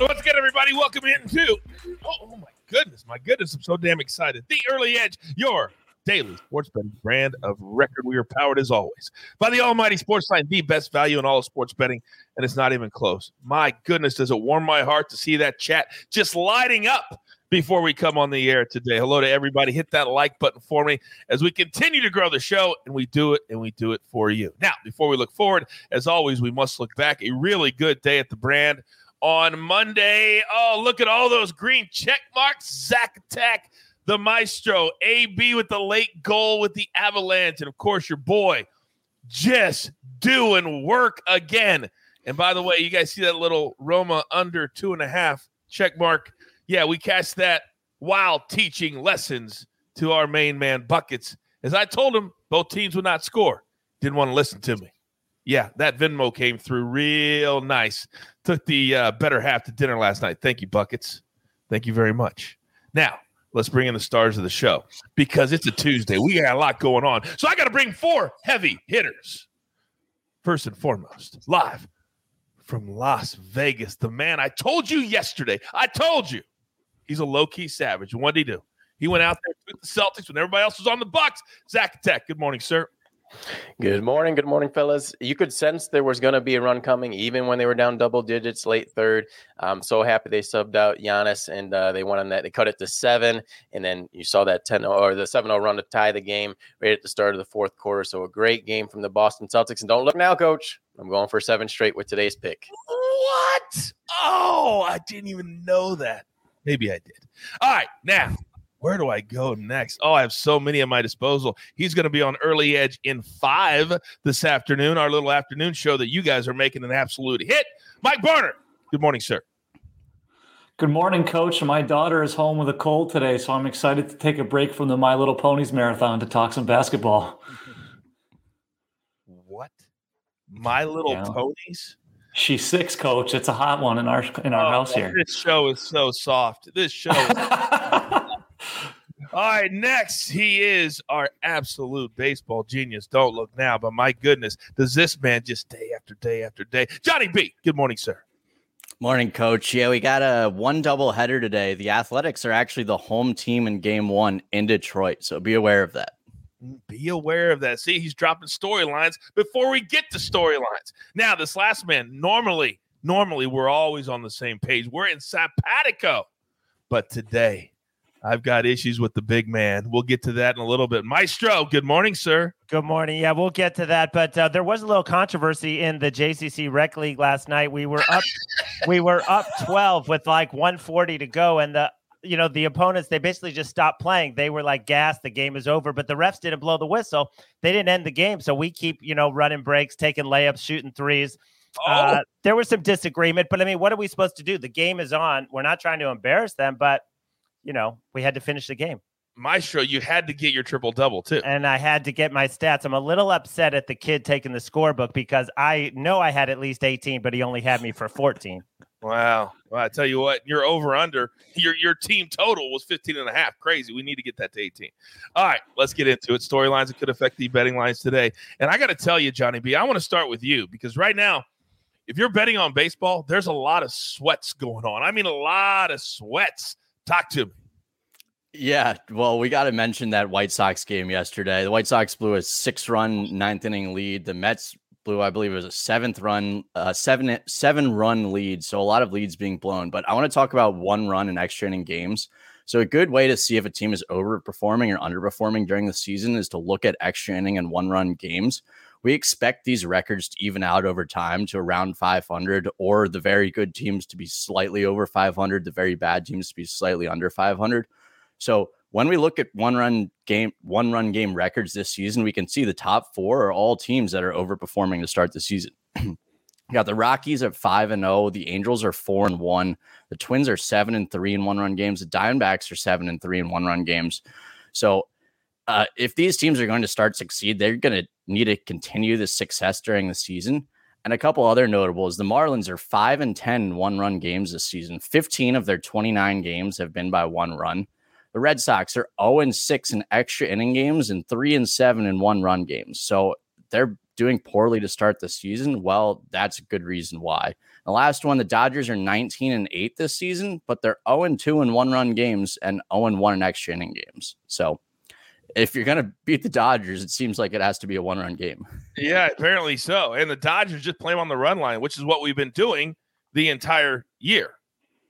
What's good, everybody? Welcome in to, my goodness, I'm so damn excited. The Early Edge, your daily sports betting brand of record. We are powered, as always, by the almighty SportsLine, the best value in all of sports betting, and it's not even close. My goodness, does it warm my heart to see that chat just lighting up before we come on the air today. Hello to everybody. Hit that like button for me as we continue to grow the show, and we do it for you. Now, before we look forward, as always, we must look back. A really good day at the brand on Monday. Oh, look at all those green check marks. Zach Attack, the Maestro, AB with the late goal with the Avalanche, and of course your boy just doing work again. And by the way, you guys see that little Roma under 2.5 check mark? Yeah, we cashed that while teaching lessons to our main man Buckets. As I told him, both teams would not score. Didn't want to listen to me. Yeah, that Venmo came through real nice. Took the better half to dinner last night. Thank you, Buckets. Thank you very much. Now, let's bring in the stars of the show because it's a Tuesday. We got a lot going on. So I got to bring 4 heavy hitters. First and foremost, live from Las Vegas, the man I told you yesterday. I told you he's a low-key savage. What did he do? He went out there with the Celtics when everybody else was on the Bucks. Zach Attack, good morning, sir. Good morning, fellas. You could sense there was going to be a run coming, even when they were down double digits late third. I'm so happy they subbed out Giannis, and they won on that. They cut it to 7, and then you saw that 10-0 or the 7-0 run to tie the game right at the start of the fourth quarter. So a great game from the Boston Celtics. And don't look now, Coach. I'm going for 7 straight with today's pick. What? Oh, I didn't even know that. Maybe I did. All right, now. Where do I go next? Oh, I have so many at my disposal. He's going to be on Early Edge in 5 this afternoon, our little afternoon show that you guys are making an absolute hit. Mike Barner, good morning, sir. Good morning, Coach. My daughter is home with a cold today, so I'm excited to take a break from the My Little Ponies marathon to talk some basketball. What? My Little Ponies? She's 6, Coach. It's a hot one in our house here. This show is so soft. All right, next, he is our absolute baseball genius. Don't look now, but my goodness, does this man just day after day after day. Johnny B, good morning, sir. Morning, Coach. Yeah, we got a 1 doubleheader today. The Athletics are actually the home team in game 1 in Detroit, so be aware of that. See, he's dropping storylines before we get to storylines. Now, this last man, normally we're always on the same page. We're in Sapatico, but today I've got issues with the big man. We'll get to that in a little bit. Maestro, good morning, sir. Good morning. Yeah, we'll get to that. But there was a little controversy in the JCC Rec League last night. We were up 12 with like 140 to go, and the opponents, they basically just stopped playing. They were like, gassed. The game is over. But the refs didn't blow the whistle. They didn't end the game. So we keep, running breaks, taking layups, shooting threes. There was some disagreement. But I mean, what are we supposed to do? The game is on. We're not trying to embarrass them, but we had to finish the game. Maestro, you had to get your triple-double, too. And I had to get my stats. I'm a little upset at the kid taking the scorebook because I know I had at least 18, but he only had me for 14. Wow. Well, I tell you what, you're over-under. Your team total was 15.5. Crazy. We need to get that to 18. All right, let's get into it. Storylines that could affect the betting lines today. And I got to tell you, Johnny B, I want to start with you because right now, if you're betting on baseball, there's a lot of sweats going on. I mean, a lot of sweats. Talk to me. Yeah, well, we got to mention that White Sox game yesterday. The White Sox blew a 6-run, 9th-inning lead. The Mets blew, I believe it was a 7-run lead. So a lot of leads being blown. But I want to talk about 1 run in extra inning games. So a good way to see if a team is overperforming or underperforming during the season is to look at extra inning and 1-run games. We expect these records to even out over time to around 500, or the very good teams to be slightly over 500, the very bad teams to be slightly under 500. So when we look at one run game records this season, we can see the top four are all teams that are overperforming to start the season. You got the Rockies at 5-0. The Angels are 4-1. The Twins are 7-3 in one-run games. The Diamondbacks are 7-3 in one-run games. So if these teams are going to start succeed, they're going to need to continue this success during the season. And a couple other notables: the Marlins are 5-10 in one-run games this season. 15 of their 29 games have been by one run. The Red Sox are 0-6 in extra inning games and 3-7 in one-run games. So they're doing poorly to start the season. Well, that's a good reason why. The last one, the Dodgers are 19-8 this season, but they're 0-2 in one-run games and 0-1 in extra inning games. So if you're going to beat the Dodgers, it seems like it has to be a one-run game. Yeah, apparently so. And the Dodgers just play them on the run line, which is what we've been doing the entire year,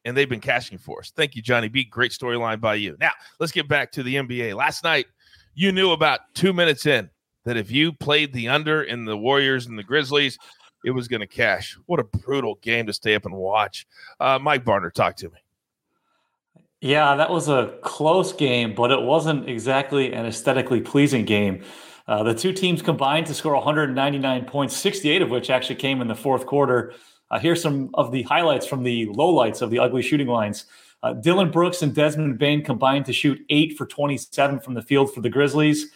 and they've been cashing for us. Thank you, Johnny B. Great storyline by you. Now, let's get back to the NBA. Last night, you knew about 2 minutes in that if you played the under in the Warriors and the Grizzlies, it was going to cash. What a brutal game to stay up and watch. Mike Barner, talk to me. Yeah, that was a close game, but it wasn't exactly an aesthetically pleasing game. The two teams combined to score 199 points, 68 of which actually came in the fourth quarter. Here's some of the highlights from the lowlights of the ugly shooting lines. Dylan Brooks and Desmond Bain combined to shoot 8 for 27 from the field for the Grizzlies.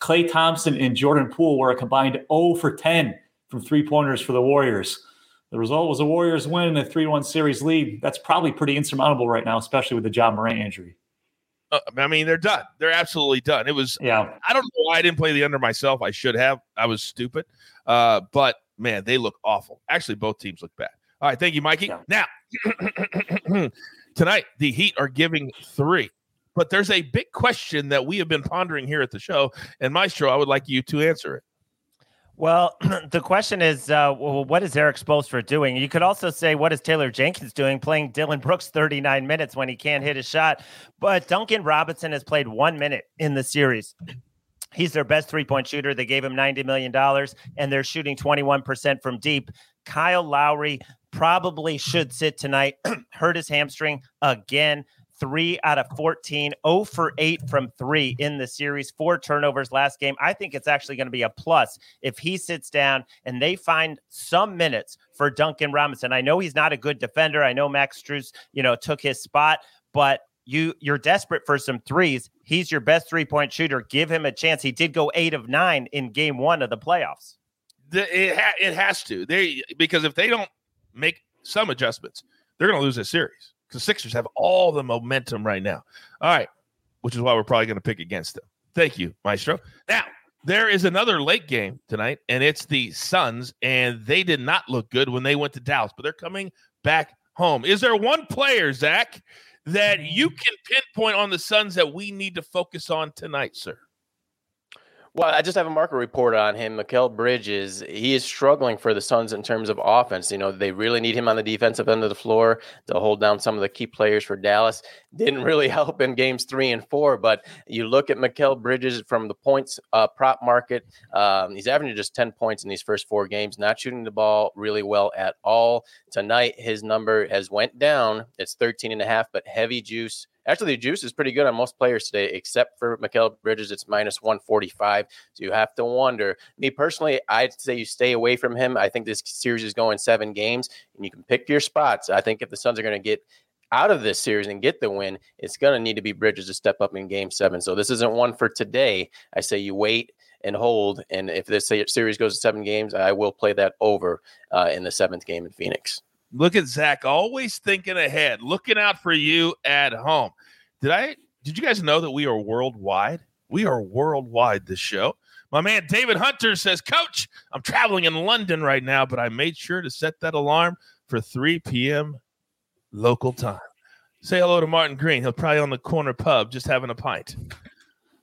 Klay Thompson and Jordan Poole were a combined 0 for 10 from three-pointers for the Warriors. The result was the Warriors win a 3-1 series lead. That's probably pretty insurmountable right now, especially with the Ja Morant injury. I mean, they're done. They're absolutely done. It was, yeah. I don't know why I didn't play the under myself. I should have. I was stupid. But, man, they look awful. Actually, both teams look bad. All right, thank you, Mikey. Yeah. Now, tonight, the Heat are giving 3. But there's a big question that we have been pondering here at the show. And, Maestro, I would like you to answer it. Well, the question is, what is Eric Spoelstra doing? You could also say, what is Taylor Jenkins doing playing Dylan Brooks 39 minutes when he can't hit a shot? But Duncan Robinson has played 1 minute in the series. He's their best three-point shooter. They gave him $90 million, and they're shooting 21% from deep. Kyle Lowry probably should sit tonight. Hurt his hamstring again. 3 out of 14, 0 for 8 from 3 in the series, 4 turnovers last game. I think it's actually going to be a plus if he sits down and they find some minutes for Duncan Robinson. I know he's not a good defender. I know Max Strus, took his spot, but you're desperate for some threes. He's your best three-point shooter. Give him a chance. He did go 8 of 9 in game 1 of the playoffs. It has to. Because if they don't make some adjustments, they're going to lose this series. Because the Sixers have all the momentum right now. All right, which is why we're probably going to pick against them. Thank you, Maestro. Now, there is another late game tonight, and it's the Suns, and they did not look good when they went to Dallas, but they're coming back home. Is there one player, Zach, that you can pinpoint on the Suns that we need to focus on tonight, sir? Well, I just have a market report on him. Mikal Bridges, he is struggling for the Suns in terms of offense. They really need him on the defensive end of the floor to hold down some of the key players for Dallas. Didn't really help in games 3 and 4, but you look at Mikal Bridges from the points prop market. He's averaging just 10 points in these first 4 games, not shooting the ball really well at all. Tonight, his number has went down. It's 13.5, but heavy juice. Actually, the juice is pretty good on most players today, except for Mikal Bridges. It's minus 145, so you have to wonder. Me, personally, I'd say you stay away from him. I think this series is going 7 games, and you can pick your spots. I think if the Suns are going to get out of this series and get the win, it's going to need to be Bridges to step up in Game 7. So this isn't one for today. I say you wait and hold, and if this series goes to 7 games, I will play that over in the 7th game in Phoenix. Look at Zach, always thinking ahead, looking out for you at home. Did you guys know that we are worldwide? We are worldwide, this show. My man David Hunter says, Coach, I'm traveling in London right now, but I made sure to set that alarm for 3 p.m. local time. Say hello to Martin Green. He'll probably on the corner pub just having a pint.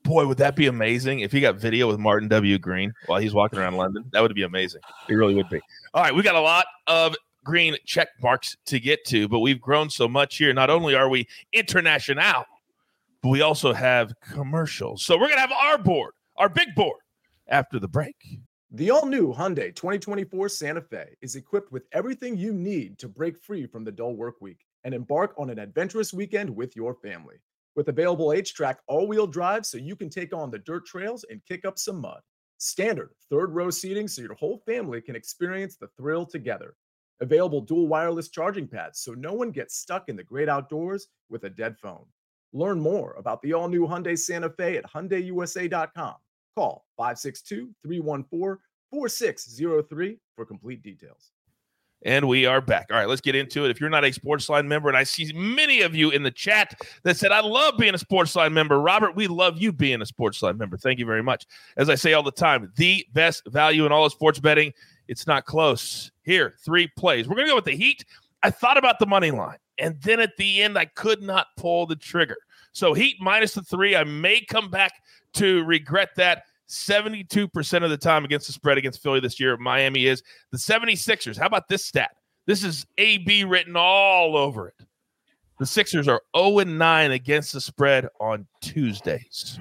Boy, would that be amazing if he got video with Martin W. Green while he's walking around London. That would be amazing. It really would be. All right, we got a lot of green check marks to get to, but we've grown so much here. Not only are we international, but we also have commercials. So we're going to have our board, our big board, after the break. The all-new Hyundai 2024 Santa Fe is equipped with everything you need to break free from the dull work week and embark on an adventurous weekend with your family. with available H-Track all-wheel drive so you can take on the dirt trails and kick up some mud. Standard third-row seating so your whole family can experience the thrill together. Available dual wireless charging pads so no one gets stuck in the great outdoors with a dead phone. Learn more about the all-new Hyundai Santa Fe at HyundaiUSA.com. Call 562-314-4603 for complete details. And we are back. All right, let's get into it. If you're not a SportsLine member, and I see many of you in the chat that said, I love being a SportsLine member. Robert, we love you being a SportsLine member. Thank you very much. As I say all the time, the best value in all of sports betting. It's not close. Here, three plays. We're going to go with the Heat. I thought about the money line, and then at the end, I could not pull the trigger. So Heat minus the 3. I may come back to regret that. 72% of the time against the spread against Philly this year, Miami is. The 76ers, how about this stat? This is AB written all over it. The Sixers are 0-9 against the spread on Tuesdays.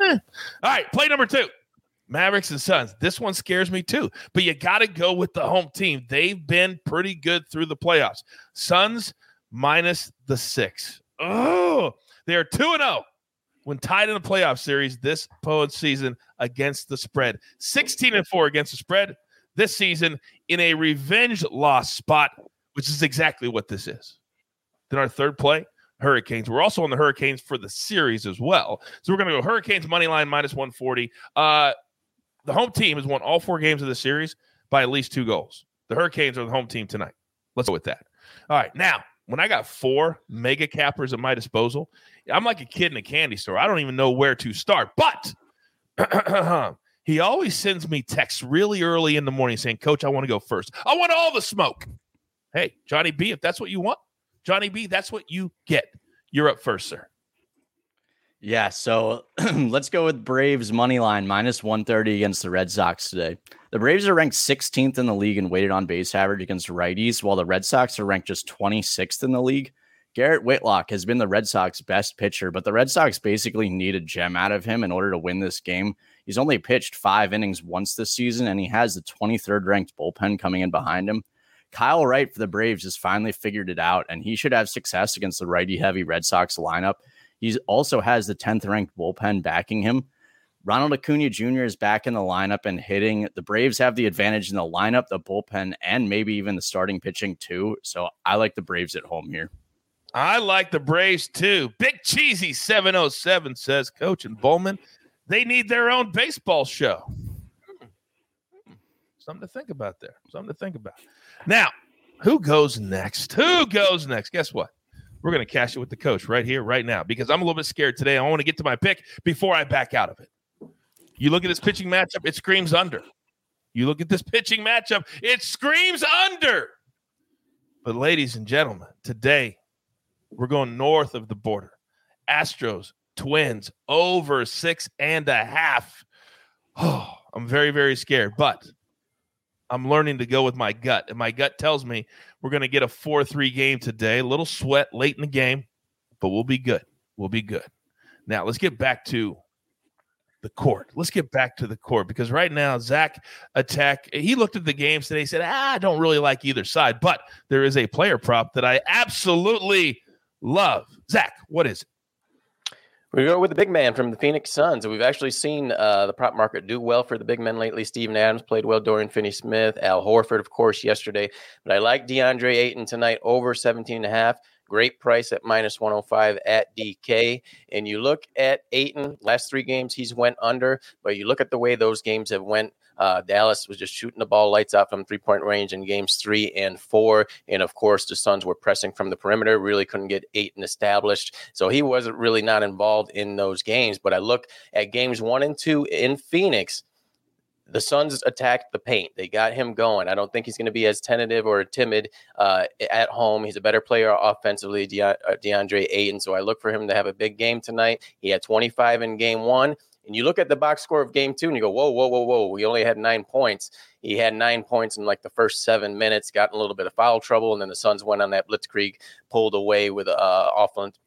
All right, play number 2, Mavericks and Suns. This one scares me too, but you got to go with the home team. They've been pretty good through the playoffs. Suns minus the 6. Oh, they're 2-0. When tied in a playoff series this postseason against the spread. 16-4 against the spread this season in a revenge loss spot, which is exactly what this is. Then our third play, Hurricanes. We're also on the Hurricanes for the series as well. So we're going to go Hurricanes money line minus 140. The home team has won all 4 games of the series by at least 2 goals. The Hurricanes are the home team tonight. Let's go with that. All right, now. When I got 4 mega cappers at my disposal, I'm like a kid in a candy store. I don't even know where to start. But he always sends me texts really early in the morning saying, Coach, I want to go first. I want all the smoke. Hey, Johnny B, if that's what you want, Johnny B, that's what you get. You're up first, sir. Yeah, so let's go with Braves money line, minus 130 against the Red Sox today. The Braves are ranked 16th in the league in weighted on base average against righties, while the Red Sox are ranked just 26th in the league. Garrett Whitlock has been the Red Sox best pitcher, but the Red Sox basically need a gem out of him in order to win this game. He's only pitched 5 innings once this season, and he has the 23rd ranked bullpen coming in behind him. Kyle Wright for the Braves has finally figured it out, and he should have success against the righty-heavy Red Sox lineup. He also has the 10th ranked bullpen backing him. Ronald Acuna Jr. is back in the lineup and hitting. The Braves have the advantage in the lineup, the bullpen, and maybe even the starting pitching too. So I like the Braves at home here. I like the Braves too. Big Cheesy 707 says, Coach and Bowman, they need their own baseball show. Something to think about there. Something to think about. Now, who goes next? Who goes next? Guess what? We're going to cash it with the coach right here, right now, because I'm a little bit scared today. I want to get to my pick before I back out of it. You look at this pitching matchup, it screams under. You look at this pitching matchup, it screams under. But ladies and gentlemen, today we're going north of the border. Astros, Twins, over 6.5. Oh, I'm very, very scared, but I'm learning to go with my gut, and my gut tells me we're going to get a 4-3 game today. A little sweat late in the game, but we'll be good. We'll be good. Now, let's get back to the court. Let's get back to the court, because right now, Zach Attack, he looked at the games today, said, I don't really like either side, but there is a player prop that I absolutely love. Zach, what is it? We go with the big man from the Phoenix Suns. We've actually seen the prop market do well for the big men lately. Steven Adams played well. Dorian Finney-Smith, Al Horford, of course, yesterday. But I like DeAndre Ayton tonight, over 17.5. Great price at minus 105 at DK. And you look at Ayton, last 3 games he's went under. But you look at the way those games have went. Dallas was just shooting the ball lights out from three-point range in games 3 and 4. And, of course, the Suns were pressing from the perimeter, really couldn't get Ayton established. So he wasn't really not involved in those games. But I look at games 1 and 2 in Phoenix. The Suns attacked the paint. They got him going. I don't think he's going to be as tentative or timid at home. He's a better player offensively, DeAndre Ayton. So I look for him to have a big game tonight. He had 25 in game 1. And you look at the box score of game 2 and you go, whoa. We only had 9 points. He had 9 points in like the first 7 minutes, got in a little bit of foul trouble. And then the Suns went on that blitzkrieg, pulled away with an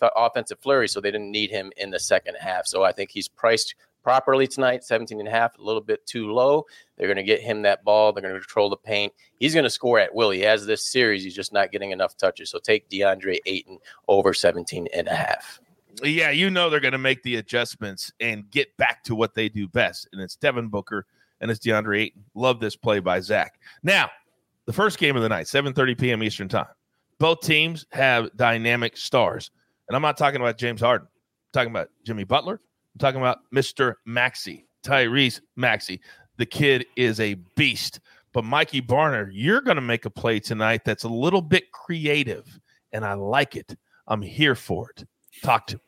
offensive flurry. So they didn't need him in the second half. So I think he's priced properly tonight. 17.5, a little bit too low. They're going to get him that ball. They're going to control the paint. He's going to score at will. He has this series. He's just not getting enough touches. So take DeAndre Ayton over 17.5. Yeah, you know they're going to make the adjustments and get back to what they do best. And it's Devin Booker and it's DeAndre Ayton. Love this play by Zach. Now, the first game of the night, 7:30 p.m. Eastern time. Both teams have dynamic stars. And I'm not talking about James Harden. I'm talking about Jimmy Butler. I'm talking about Mr. Maxey, Tyrese Maxey. The kid is a beast. But Mikey Barner, you're going to make a play tonight that's a little bit creative, and I like it. I'm here for it. Talk to me.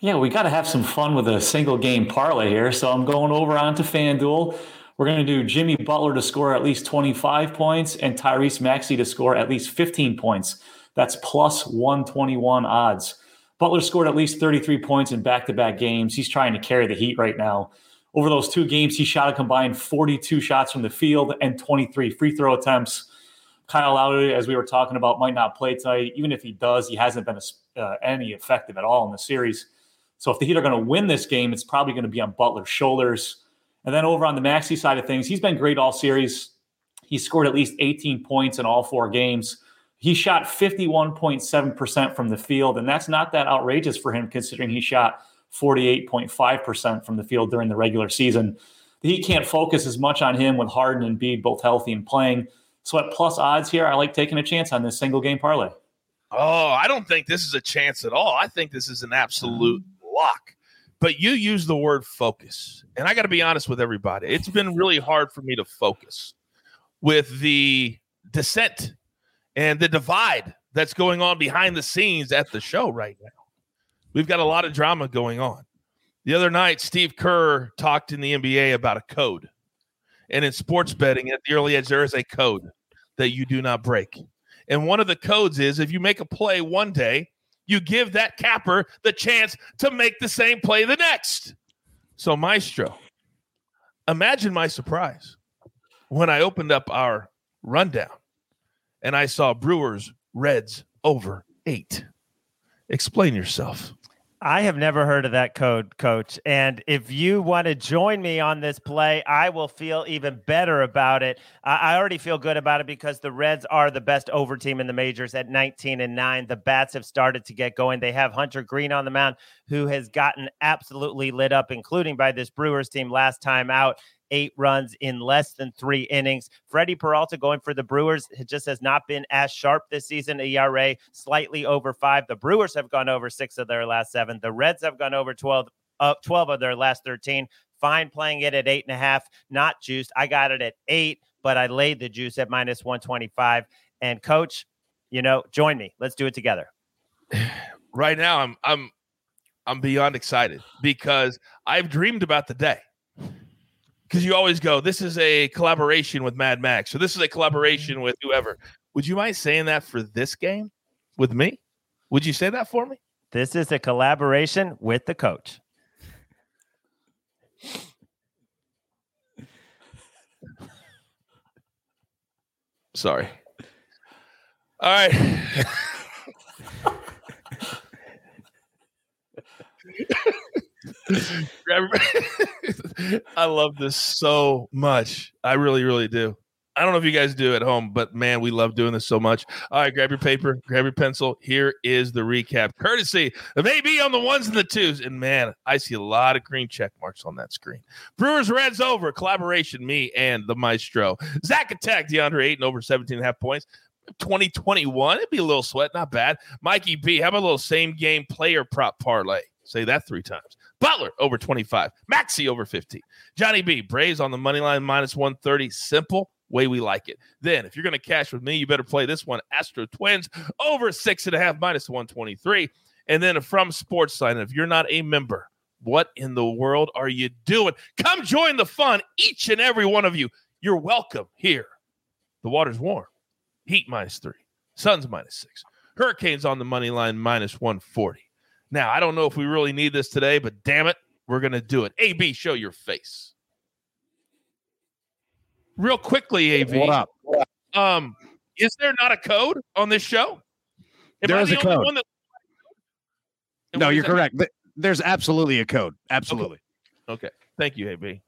Yeah, we got to have some fun with a single-game parlay here. So I'm going over onto FanDuel. We're going to do Jimmy Butler to score at least 25 points and Tyrese Maxey to score at least 15 points. That's plus 121 odds. Butler scored at least 33 points in back-to-back games. He's trying to carry the heat right now. Over those two games, he shot a combined 42 shots from the field and 23 free throw attempts. Kyle Lowry, as we were talking about, might not play tonight. Even if he does, he hasn't been any effective at all in the series. So if the Heat are going to win this game, it's probably going to be on Butler's shoulders. And then over on the Maxey side of things, he's been great all series. He scored at least 18 points in all four games. He shot 51.7% from the field, and that's not that outrageous for him considering he shot 48.5% from the field during the regular season. The Heat can't focus as much on him with Harden and Bede both healthy and playing. So at plus odds here, I like taking a chance on this single-game parlay. Oh, I don't think this is a chance at all. I think this is an absolute lock. But you use the word focus. And I got to be honest with everybody. It's been really hard for me to focus with the dissent and the divide that's going on behind the scenes at the show right now. We've got a lot of drama going on. The other night, Steve Kerr talked in the NBA about a code. And in sports betting at the Early Edge, there is a code that you do not break. And one of the codes is if you make a play one day, you give that capper the chance to make the same play the next. So, Maestro, imagine my surprise when I opened up our rundown and I saw Brewers Reds over 8. Explain yourself. I have never heard of that code, Coach. And if you want to join me on this play, I will feel even better about it. I already feel good about it because the Reds are the best over team in the majors at 19-9. The bats have started to get going. They have Hunter Green on the mound, who has gotten absolutely lit up, including by this Brewers team last time out. 8 runs in less than 3 innings. Freddie Peralta going for the Brewers. It just has not been as sharp this season. ERA slightly over 5. The Brewers have gone over 6 of their last 7. The Reds have gone over 12 of their last 13. Fine playing it at 8.5. Not juiced. I got it at 8, but I laid the juice at minus 125. And Coach, you know, join me. Let's do it together. Right now, I'm beyond excited because I've dreamed about the day. Because you always go, this is a collaboration with Mad Max, or this is a collaboration with whoever. Would you mind saying that for this game with me? Would you say that for me? This is a collaboration with the coach. Sorry. All right. I love this so much. I really, really do. I don't know if you guys do at home, but man, we love doing this so much. All right, grab your paper, grab your pencil. Here is the recap, courtesy of AB on the ones and the twos. And man, I see a lot of green check marks on that screen. Brewers Reds over, collaboration, me and the Maestro. Zach attacked DeAndre Ayton over 17.5 points. 2021, it'd be a little sweat, not bad. Mikey B, how about a little same game player prop parlay? Say that 3 times. Butler over 25. Maxey over 50. Johnny B, Braves on the money line, minus 130. Simple way we like it. Then if you're going to cash with me, you better play this one. Astro Twins over 6.5, minus 123. And then from SportsLine, if you're not a member, what in the world are you doing? Come join the fun, each and every one of you. You're welcome here. The water's warm. Heat minus 3. Suns minus 6. Hurricanes on the money line, minus 140. Now, I don't know if we really need this today, but damn it, we're going to do it. AB, show your face. Real quickly, AB. What up? Is there not a code on this show? There's a code. No, you're correct. There's absolutely a code. Absolutely. Okay. Okay. Thank you, AB.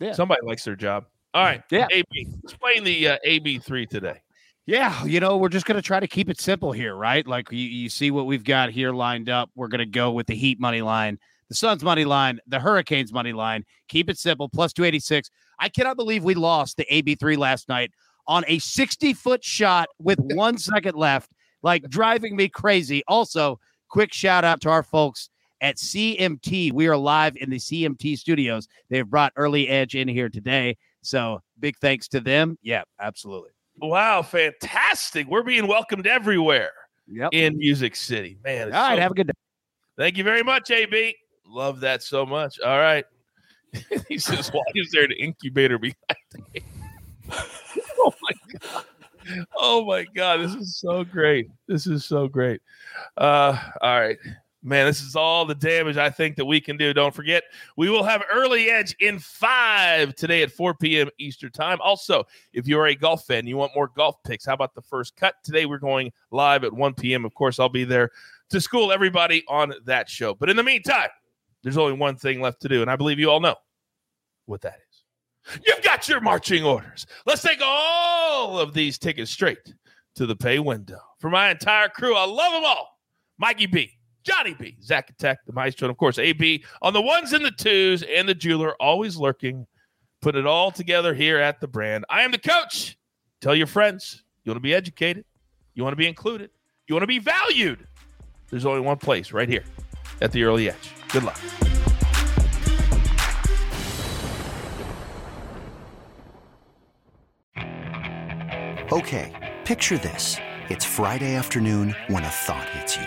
Yeah. Somebody likes their job. All right. Yeah. AB, explain the AB3 today. Yeah, you know, we're just going to try to keep it simple here, right? Like, you see what we've got here lined up. We're going to go with the Heat money line, the Suns money line, the Hurricanes money line. Keep it simple, plus 286. I cannot believe we lost the AB3 last night on a 60-foot shot with 1 second left, like driving me crazy. Also, quick shout-out to our folks at CMT. We are live in the CMT studios. They've brought Early Edge in here today, so big thanks to them. Yeah, absolutely. Wow, fantastic. We're being welcomed everywhere in Music City. Man, all right, have a good day. Thank you very much, AB. Love that so much. All right. He says, why is there an incubator behind me? Oh, my God. Oh, my God. This is so great. This is so great. All right. Man, this is all the damage I think that we can do. Don't forget, we will have Early Edge in 5 today at 4 p.m. Eastern time. Also, if you're a golf fan, you want more golf picks, how about the first cut? Today we're going live at 1 p.m. Of course, I'll be there to school everybody on that show. But in the meantime, there's only one thing left to do, and I believe you all know what that is. You've got your marching orders. Let's take all of these tickets straight to the pay window. For my entire crew, I love them all. Mikey B, Johnny B, Zach Attack, the Maestro, and of course, AB on the ones and the twos, and the jeweler always lurking. Put it all together here at the brand. I am the coach. Tell your friends. You want to be educated. You want to be included. You want to be valued. There's only one place right here at the Early Edge. Good luck. Okay, picture this. It's Friday afternoon when a thought hits you.